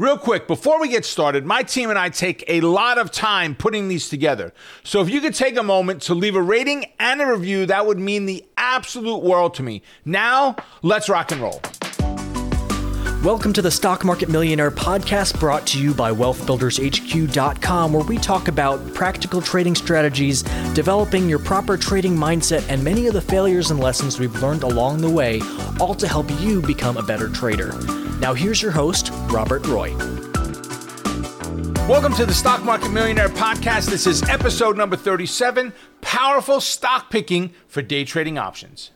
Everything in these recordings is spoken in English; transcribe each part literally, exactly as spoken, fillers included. Real quick, before we get started, my team and I take a lot of time putting these together. So if you could take a moment to leave a rating and a review, that would mean the absolute world to me. Now, let's rock and roll. Welcome to the Stock Market Millionaire podcast, brought to you by Wealth Builders H Q dot com, where we talk about practical trading strategies, developing your proper trading mindset, and many of the failures and lessons we've learned along the way, all to help you become a better trader. Now here's your host, Robert Roy. Welcome to the Stock Market Millionaire podcast. This is episode number thirty-seven, Powerful Stock Picking for Day Trading Options.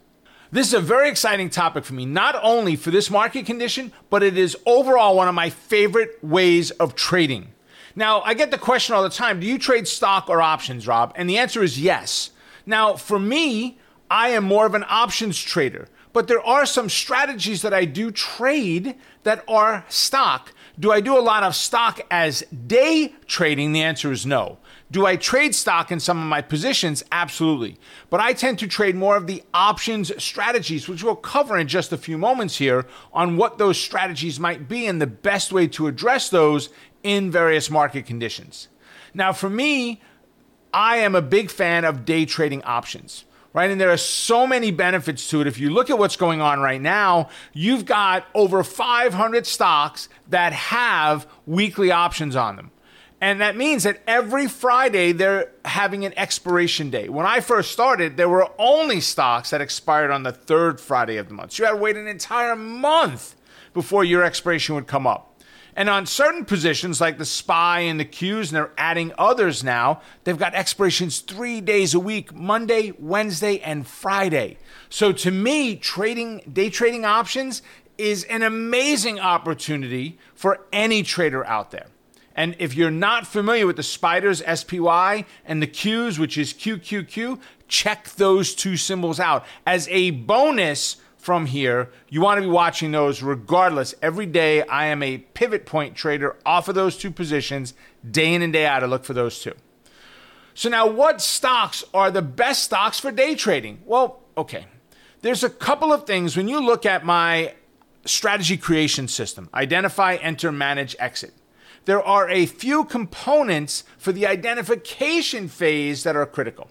This is a very exciting topic for me, not only for this market condition, but it is overall one of my favorite ways of trading. Now, I get the question all the time, do you trade stock or options, Rob? And the answer is yes. Now, for me, I am more of an options trader, but there are some strategies that I do trade that are stock. Do I do a lot of stock as day trading? The answer is no. Do I trade stock in some of my positions? Absolutely. But I tend to trade more of the options strategies, which we'll cover in just a few moments here on what those strategies might be and the best way to address those in various market conditions. Now, for me, I am a big fan of day trading options, right? And there are so many benefits to it. If you look at what's going on right now, you've got over five hundred stocks that have weekly options on them. And that means that every Friday they're having an expiration date. When I first started, there were only stocks that expired on the third Friday of the month. So you had to wait an entire month before your expiration would come up. And on certain positions like the S P Y and the Qs, and they're adding others now, they've got expirations three days a week, Monday, Wednesday, and Friday. So to me, trading day trading options is an amazing opportunity for any trader out there. And if you're not familiar with the spiders, S P Y, and the Qs, which is Q Q Q, check those two symbols out. As a bonus from here, you want to be watching those regardless. Every day, I am a pivot point trader off of those two positions, day in and day out. I look for those two. So now, what stocks are the best stocks for day trading? Well, okay. There's a couple of things. When you look at my strategy creation system, identify, enter, manage, exit, there are a few components for the identification phase that are critical,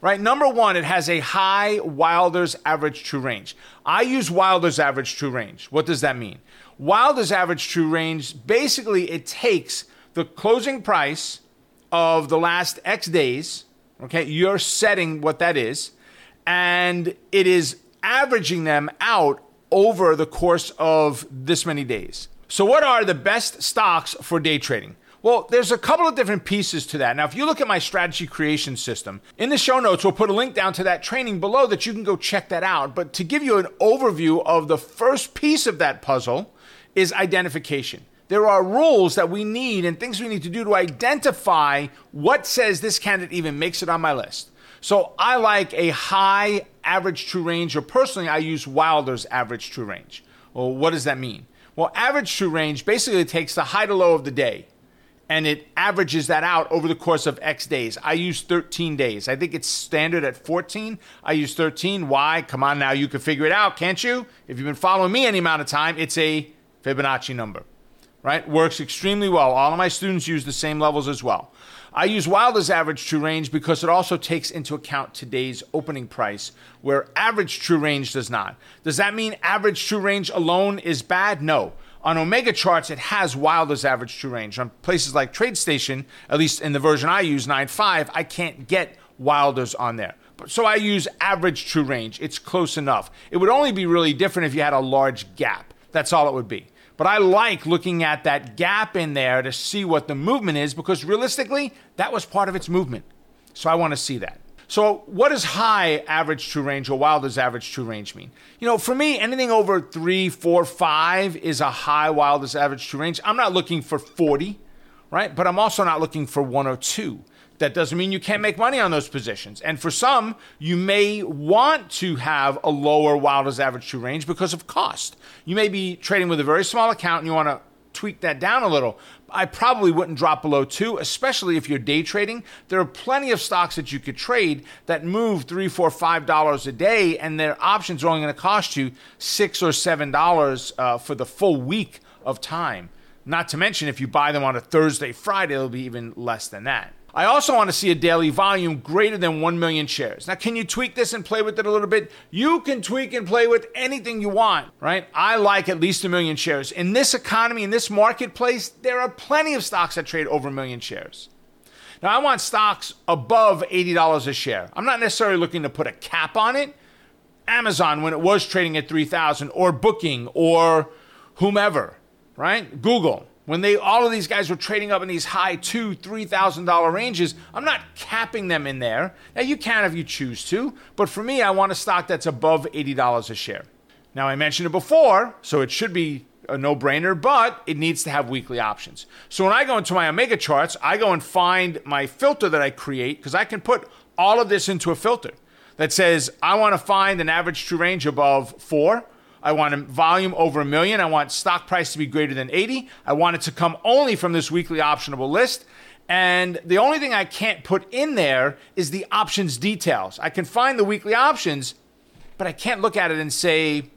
right? Number one, it has a high Wilder's Average True Range. I use Wilder's Average True Range. What does that mean? Wilder's Average True Range, basically it takes the closing price of the last X days, okay? You're setting what that is, and it is averaging them out over the course of this many days. So what are the best stocks for day trading? Well, there's a couple of different pieces to that. Now, if you look at my strategy creation system, in the show notes, we'll put a link down to that training below that you can go check that out. But to give you an overview of the first piece of that puzzle is identification. There are rules that we need and things we need to do to identify what says this candidate even makes it on my list. So I like a high average true range, or personally, I use Wilder's average true range. Well, what does that mean? Well, average true range basically takes the high to low of the day and it averages that out over the course of X days. I use thirteen days. I think it's standard at fourteen. I use thirteen. Why? Come on now, you can figure it out, can't you? If you've been following me any amount of time, it's a Fibonacci number, right? Works extremely well. All of my students use the same levels as well. I use Wilder's average true range because it also takes into account today's opening price, where average true range does not. Does that mean average true range alone is bad? No. On Omega charts, it has Wilder's average true range. On places like TradeStation, at least in the version I use, nine point five, I can't get Wilder's on there. So I use average true range. It's close enough. It would only be really different if you had a large gap. That's all it would be. But I like looking at that gap in there to see what the movement is, because realistically, that was part of its movement. So I want to see that. So what does high average true range or Wilder's average true range mean? You know, for me, anything over three, four, five is a high Wilder's average true range. I'm not looking for forty, right? But I'm also not looking for one oh two. That doesn't mean you can't make money on those positions. And for some, you may want to have a lower Wilder's average true range because of cost. You may be trading with a very small account and you want to tweak that down a little. I probably wouldn't drop below two, especially if you're day trading. There are plenty of stocks that you could trade that move three, four, five dollars a day, and their options are only going to cost you six or seven dollars uh, for the full week of time. Not to mention, if you buy them on a Thursday, Friday, it'll be even less than that. I also want to see a daily volume greater than one million shares. Now, can you tweak this and play with it a little bit? You can tweak and play with anything you want, right? I like at least a million shares. In this economy, in this marketplace, there are plenty of stocks that trade over a million shares. Now, I want stocks above eighty dollars a share. I'm not necessarily looking to put a cap on it. Amazon, when it was trading at three thousand, or Booking, or whomever, right? Google. When they, all of these guys were trading up in these high two, three thousand dollars ranges, I'm not capping them in there. Now, you can if you choose to, but for me, I want a stock that's above eighty dollars a share. Now, I mentioned it before, so it should be a no-brainer, but it needs to have weekly options. So when I go into my Omega charts, I go and find my filter that I create, because I can put all of this into a filter that says, I want to find an average true range above four, I want a volume over a million. I want stock price to be greater than eighty. I want it to come only from this weekly optionable list. And the only thing I can't put in there is the options details. I can find the weekly options, but I can't look at it and say,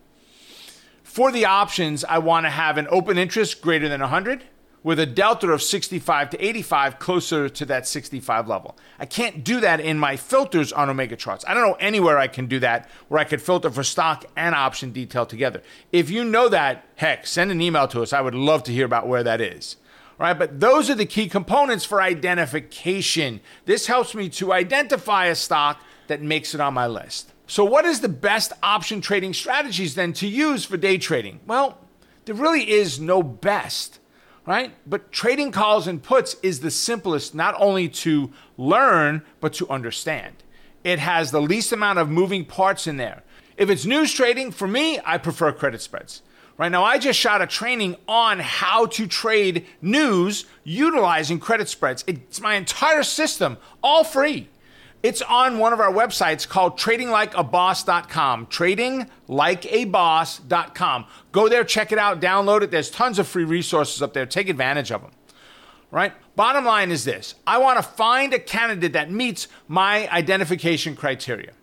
for the options, I want to have an open interest greater than one hundred with a delta of sixty-five to eighty-five, closer to that sixty-five level. I can't do that in my filters on Omega charts. I don't know anywhere I can do that where I could filter for stock and option detail together. If you know that, heck, send an email to us. I would love to hear about where that is. All right, but those are the key components for identification. This helps me to identify a stock that makes it on my list. So what is the best option trading strategies then to use for day trading? Well, there really is no best. Right? But trading calls and puts is the simplest, not only to learn, but to understand. It has the least amount of moving parts in there. If it's news trading, for me, I prefer credit spreads. Right now, I just shot a training on how to trade news utilizing credit spreads. It's my entire system, all free. It's on one of our websites called trading like a boss dot com, trading like a boss dot com. Go there, check it out, download it. There's tons of free resources up there. Take advantage of them, right? Bottom line is this. I want to find a candidate that meets my identification criteria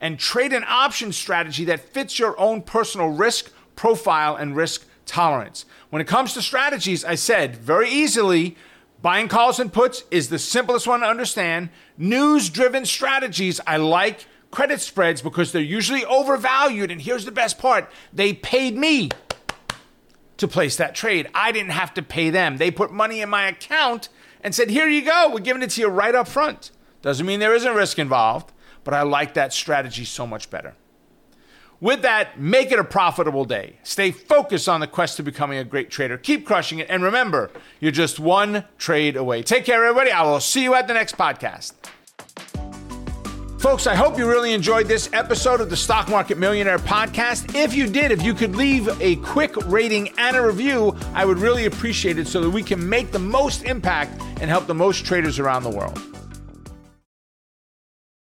and trade an option strategy that fits your own personal risk profile and risk tolerance. When it comes to strategies, I said very easily, buying calls and puts is the simplest one to understand. News-driven strategies, I like credit spreads because they're usually overvalued. And here's the best part. They paid me to place that trade. I didn't have to pay them. They put money in my account and said, here you go. We're giving it to you right up front. Doesn't mean there isn't risk involved, but I like that strategy so much better. With that, make it a profitable day. Stay focused on the quest to becoming a great trader. Keep crushing it. And remember, you're just one trade away. Take care, everybody. I will see you at the next podcast. Folks, I hope you really enjoyed this episode of the Stock Market Millionaire Podcast. If you did, if you could leave a quick rating and a review, I would really appreciate it so that we can make the most impact and help the most traders around the world.